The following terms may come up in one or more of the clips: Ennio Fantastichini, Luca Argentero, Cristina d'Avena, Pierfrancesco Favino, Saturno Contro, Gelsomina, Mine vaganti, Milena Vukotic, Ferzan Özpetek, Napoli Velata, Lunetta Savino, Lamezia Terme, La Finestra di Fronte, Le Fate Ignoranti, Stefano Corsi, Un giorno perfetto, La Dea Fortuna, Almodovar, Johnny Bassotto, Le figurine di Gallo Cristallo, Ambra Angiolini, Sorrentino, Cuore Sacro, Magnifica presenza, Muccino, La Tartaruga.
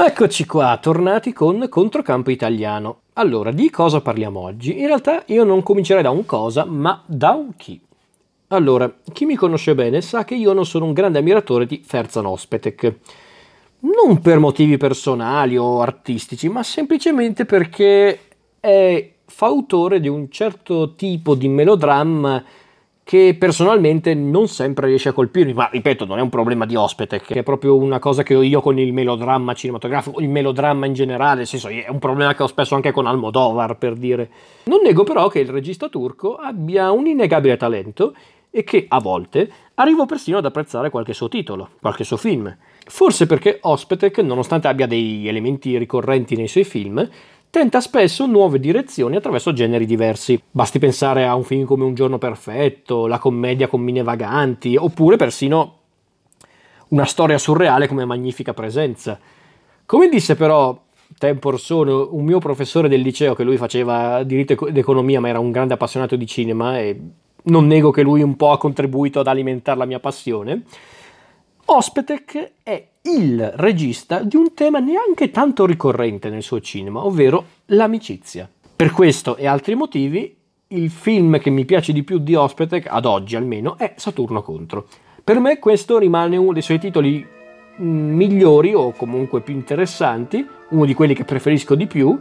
Eccoci qua, tornati con Controcampo Italiano. Allora, di cosa parliamo oggi? In realtà io non comincerei da un cosa, ma da un chi. Allora, chi mi conosce bene sa che io non sono un grande ammiratore di Ferzan Özpetek. Non per motivi personali o artistici, ma semplicemente perché è fautore di un certo tipo di melodramma che personalmente non sempre riesce a colpirmi, ma ripeto, non è un problema di Özpetek, che è proprio una cosa che ho io con il melodramma cinematografico, il melodramma in generale, nel senso è un problema che ho spesso anche con Almodovar, per dire. Non nego però che il regista turco abbia un innegabile talento e che, a volte, arrivo persino ad apprezzare qualche suo titolo, qualche suo film. Forse perché Özpetek, nonostante abbia degli elementi ricorrenti nei suoi film, tenta spesso nuove direzioni attraverso generi diversi. Basti pensare a un film come Un giorno perfetto, la commedia con Mine vaganti, oppure persino una storia surreale come Magnifica presenza. Come disse però tempo or sono un mio professore del liceo, che lui faceva diritto ed economia ma era un grande appassionato di cinema, e non nego che lui un po' ha contribuito ad alimentare la mia passione, Özpetek è il regista di un tema neanche tanto ricorrente nel suo cinema, ovvero l'amicizia. Per questo e altri motivi, il film che mi piace di più di Özpetek, ad oggi almeno, è Saturno Contro. Per me questo rimane uno dei suoi titoli migliori, o comunque più interessanti, uno di quelli che preferisco di più,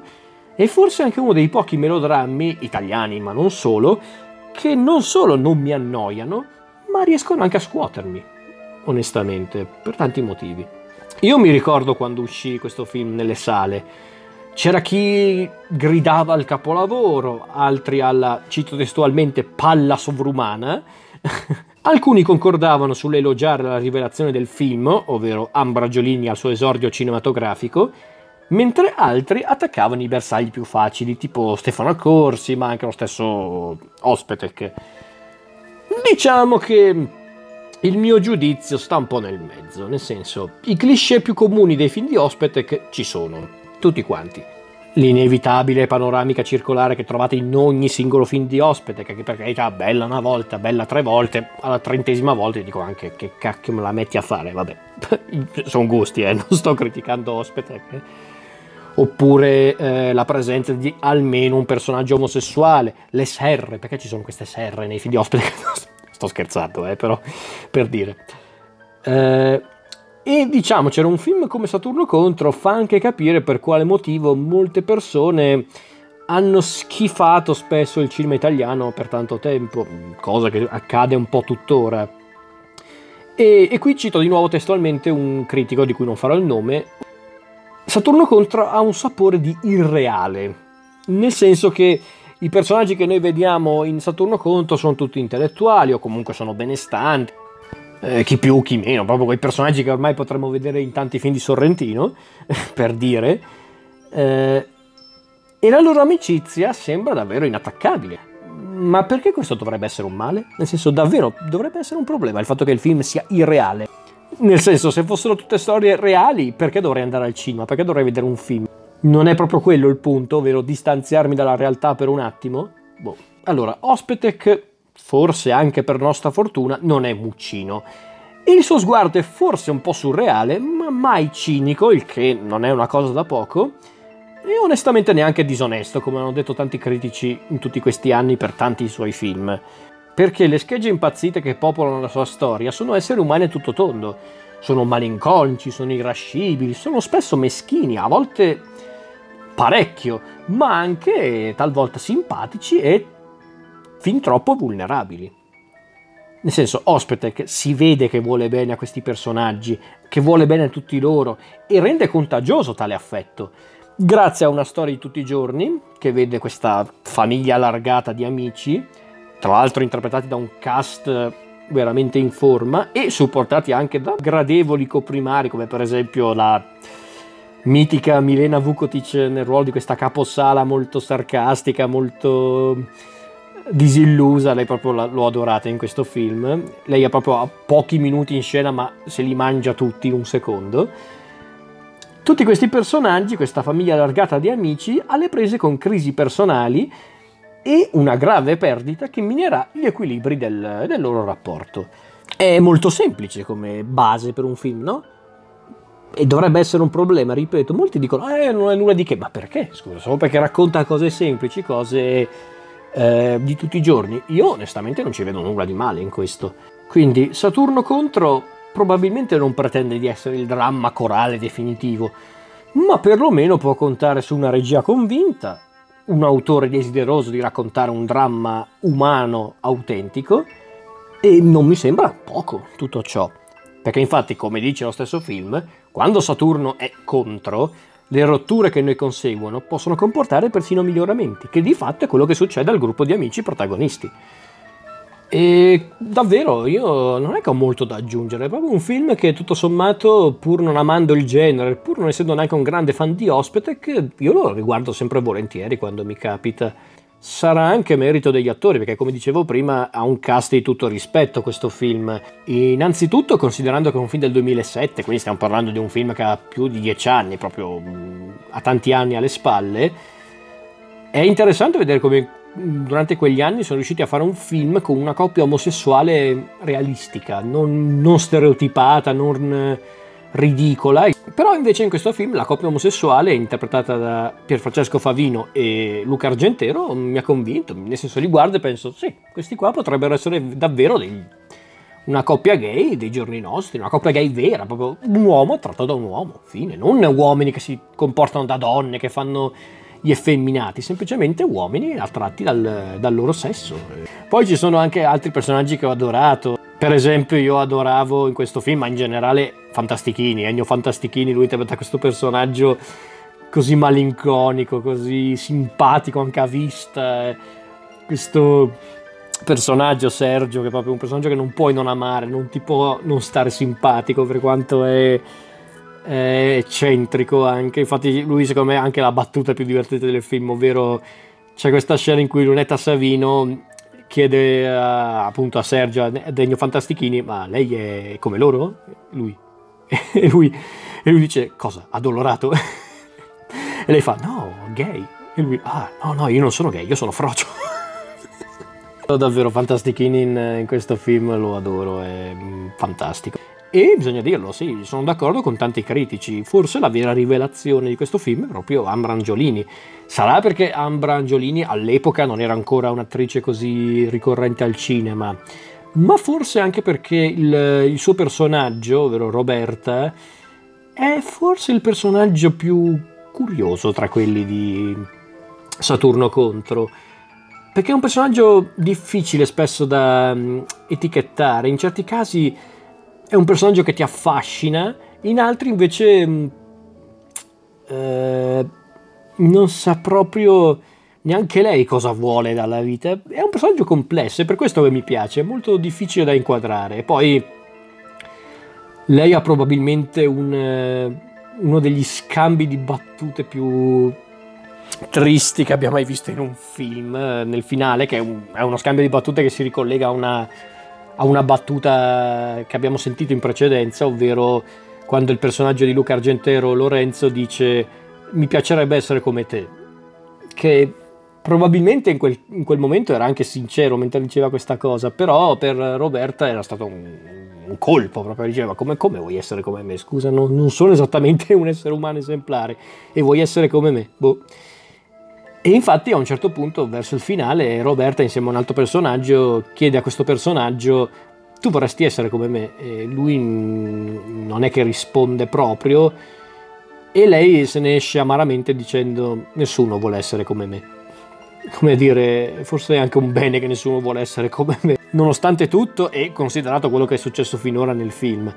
e forse anche uno dei pochi melodrammi, italiani ma non solo, che non solo non mi annoiano, ma riescono anche a scuotermi. Onestamente, per tanti motivi. Io mi ricordo quando uscì questo film nelle sale. C'era chi gridava al capolavoro, altri alla, cito testualmente, palla sovrumana. Alcuni concordavano sull'elogiare la rivelazione del film, ovvero Ambra Angiolini al suo esordio cinematografico, mentre altri attaccavano i bersagli più facili, tipo Stefano Corsi, ma anche lo stesso Özpetek. Diciamo che il mio giudizio sta un po' nel mezzo, nel senso, i cliché più comuni dei film di Özpetek ci sono, tutti quanti. L'inevitabile panoramica circolare che trovate in ogni singolo film di Özpetek, che per carità, bella una volta, bella tre volte, alla 30ª volta dico anche che cacchio me la metti a fare, vabbè, sono gusti, non sto criticando Özpetek. Oppure la presenza di almeno un personaggio omosessuale, le serre, perché ci sono queste serre nei film di Özpetek? Sto scherzando, però, per dire. E diciamo, c'era un film come Saturno Contro, fa anche capire per quale motivo molte persone hanno schifato spesso il cinema italiano per tanto tempo, cosa che accade un po' tuttora. E qui cito di nuovo testualmente un critico di cui non farò il nome. Saturno Contro ha un sapore di irreale, nel senso che i personaggi che noi vediamo in Saturno Contro sono tutti intellettuali o comunque sono benestanti, chi più chi meno, proprio quei personaggi che ormai potremmo vedere in tanti film di Sorrentino, per dire, e la loro amicizia sembra davvero inattaccabile. Ma perché questo dovrebbe essere un male? Nel senso, davvero dovrebbe essere un problema il fatto che il film sia irreale. Nel senso, se fossero tutte storie reali, perché dovrei andare al cinema? Perché dovrei vedere un film? Non è proprio quello il punto, ovvero distanziarmi dalla realtà per un attimo? Boh. Allora, Özpetek, forse anche per nostra fortuna, non è Muccino. Il suo sguardo è forse un po' surreale, ma mai cinico, il che non è una cosa da poco, e onestamente neanche disonesto, come hanno detto tanti critici in tutti questi anni per tanti suoi film. Perché le schegge impazzite che popolano la sua storia sono esseri umani tutto tondo. Sono malinconici, sono irascibili, sono spesso meschini, a volte parecchio, ma anche talvolta simpatici e fin troppo vulnerabili. Nel senso, Özpetek si vede che vuole bene a questi personaggi, che vuole bene a tutti loro, e rende contagioso tale affetto. Grazie a una storia di tutti i giorni, che vede questa famiglia allargata di amici, tra l'altro interpretati da un cast veramente in forma e supportati anche da gradevoli coprimari, come per esempio la mitica Milena Vukotic nel ruolo di questa capossala molto sarcastica, molto disillusa. Lei proprio l'ho adorata in questo film. Lei ha proprio pochi minuti in scena, ma se li mangia tutti in un secondo. Tutti questi personaggi, questa famiglia allargata di amici, alle prese con crisi personali e una grave perdita che minerà gli equilibri del loro rapporto. È molto semplice come base per un film, no? E dovrebbe essere un problema, ripeto, molti dicono non è nulla di che, ma perché? Scusa, solo perché racconta cose semplici, cose di tutti i giorni. Io onestamente non ci vedo nulla di male in questo. Quindi Saturno Contro probabilmente non pretende di essere il dramma corale definitivo, ma perlomeno può contare su una regia convinta, un autore desideroso di raccontare un dramma umano autentico, e non mi sembra poco tutto ciò. Perché infatti, come dice lo stesso film, quando Saturno è contro, le rotture che noi conseguono possono comportare persino miglioramenti, che di fatto è quello che succede al gruppo di amici protagonisti. E davvero, io non è che ho molto da aggiungere, è proprio un film che tutto sommato, pur non amando il genere, pur non essendo neanche un grande fan di Özpetek, io lo riguardo sempre volentieri quando mi capita. Sarà anche merito degli attori, perché come dicevo prima ha un cast di tutto rispetto questo film. Innanzitutto considerando che è un film del 2007, quindi stiamo parlando di un film che ha più di 10 anni, proprio ha tanti anni alle spalle, è interessante vedere come durante quegli anni sono riusciti a fare un film con una coppia omosessuale realistica, non stereotipata, non ridicola. Però invece in questo film la coppia omosessuale interpretata da Pierfrancesco Favino e Luca Argentero mi ha convinto, nel senso li guardo e penso sì, questi qua potrebbero essere davvero una coppia gay dei giorni nostri, una coppia gay vera, proprio un uomo tratto da un uomo, fine, non uomini che si comportano da donne, che fanno gli effeminati, semplicemente uomini attratti dal loro sesso. Poi ci sono anche altri personaggi che ho adorato. Per esempio io adoravo in questo film, ma in generale, Fantastichini, Ennio Fantastichini, lui interpreta questo personaggio così malinconico, così simpatico anche a vista, questo personaggio Sergio, che è proprio un personaggio che non puoi non amare, non ti può non stare simpatico per quanto è eccentrico anche. Infatti lui secondo me è anche la battuta più divertente del film, ovvero c'è questa scena in cui Lunetta Savino chiede appunto a Sergio, a Ennio Fantastichini, ma lei è come loro? Lui. E lui dice, cosa? Addolorato? E lei fa, no, gay. E lui, no, io non sono gay, io sono frocio. Davvero Fantastichini in questo film lo adoro, è fantastico. E bisogna dirlo, sì, sono d'accordo con tanti critici, forse la vera rivelazione di questo film è proprio Ambra Angiolini. Sarà perché Ambra Angiolini all'epoca non era ancora un'attrice così ricorrente al cinema, ma forse anche perché il suo personaggio, ovvero Roberta, è forse il personaggio più curioso tra quelli di Saturno Contro. Perché è un personaggio difficile spesso da etichettare, in certi casi è un personaggio che ti affascina, in altri invece non sa proprio neanche lei cosa vuole dalla vita. È un personaggio complesso, è per questo che mi piace, è molto difficile da inquadrare. Poi lei ha probabilmente uno degli scambi di battute più tristi che abbia mai visto in un film, nel finale, che è uno scambio di battute che si ricollega a una battuta che abbiamo sentito in precedenza, ovvero quando il personaggio di Luca Argentero, Lorenzo, dice mi piacerebbe essere come te, che probabilmente in quel momento era anche sincero mentre diceva questa cosa, però per Roberta era stato un colpo, proprio diceva come vuoi essere come me, scusa, non sono esattamente un essere umano esemplare e vuoi essere come me, boh. E infatti a un certo punto, verso il finale, Roberta insieme a un altro personaggio chiede a questo personaggio tu vorresti essere come me, e lui non è che risponde proprio, e lei se ne esce amaramente dicendo nessuno vuole essere come me. Come dire, forse è anche un bene che nessuno vuole essere come me, nonostante tutto e considerato quello che è successo finora nel film.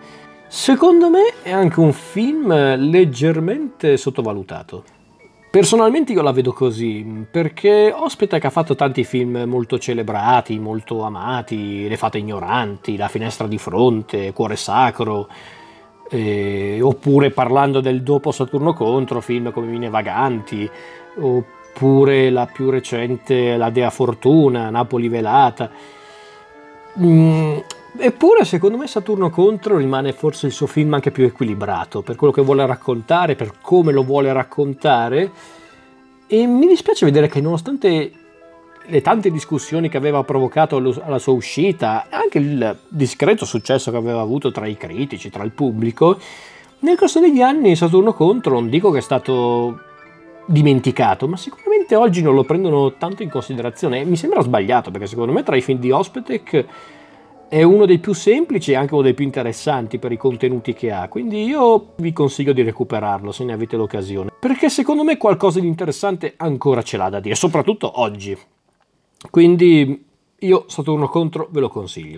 Secondo me è anche un film leggermente sottovalutato. Personalmente io la vedo così, perché Özpetek ha fatto tanti film molto celebrati, molto amati, Le Fate Ignoranti, La Finestra di Fronte, Cuore Sacro, oppure parlando del dopo Saturno Contro, film come Mine Vaganti, oppure la più recente La Dea Fortuna, Napoli Velata. Eppure secondo me Saturno Contro rimane forse il suo film anche più equilibrato per quello che vuole raccontare, per come lo vuole raccontare, e mi dispiace vedere che nonostante le tante discussioni che aveva provocato alla sua uscita, anche il discreto successo che aveva avuto tra i critici, tra il pubblico, Nel corso degli anni Saturno Contro non dico che è stato dimenticato, ma sicuramente oggi non lo prendono tanto in considerazione. Mi sembra sbagliato, perché secondo me tra i film di Özpetek è uno dei più semplici e anche uno dei più interessanti per i contenuti che ha, quindi io vi consiglio di recuperarlo se ne avete l'occasione, perché secondo me qualcosa di interessante ancora ce l'ha da dire, soprattutto oggi. Quindi io Saturno Contro ve lo consiglio.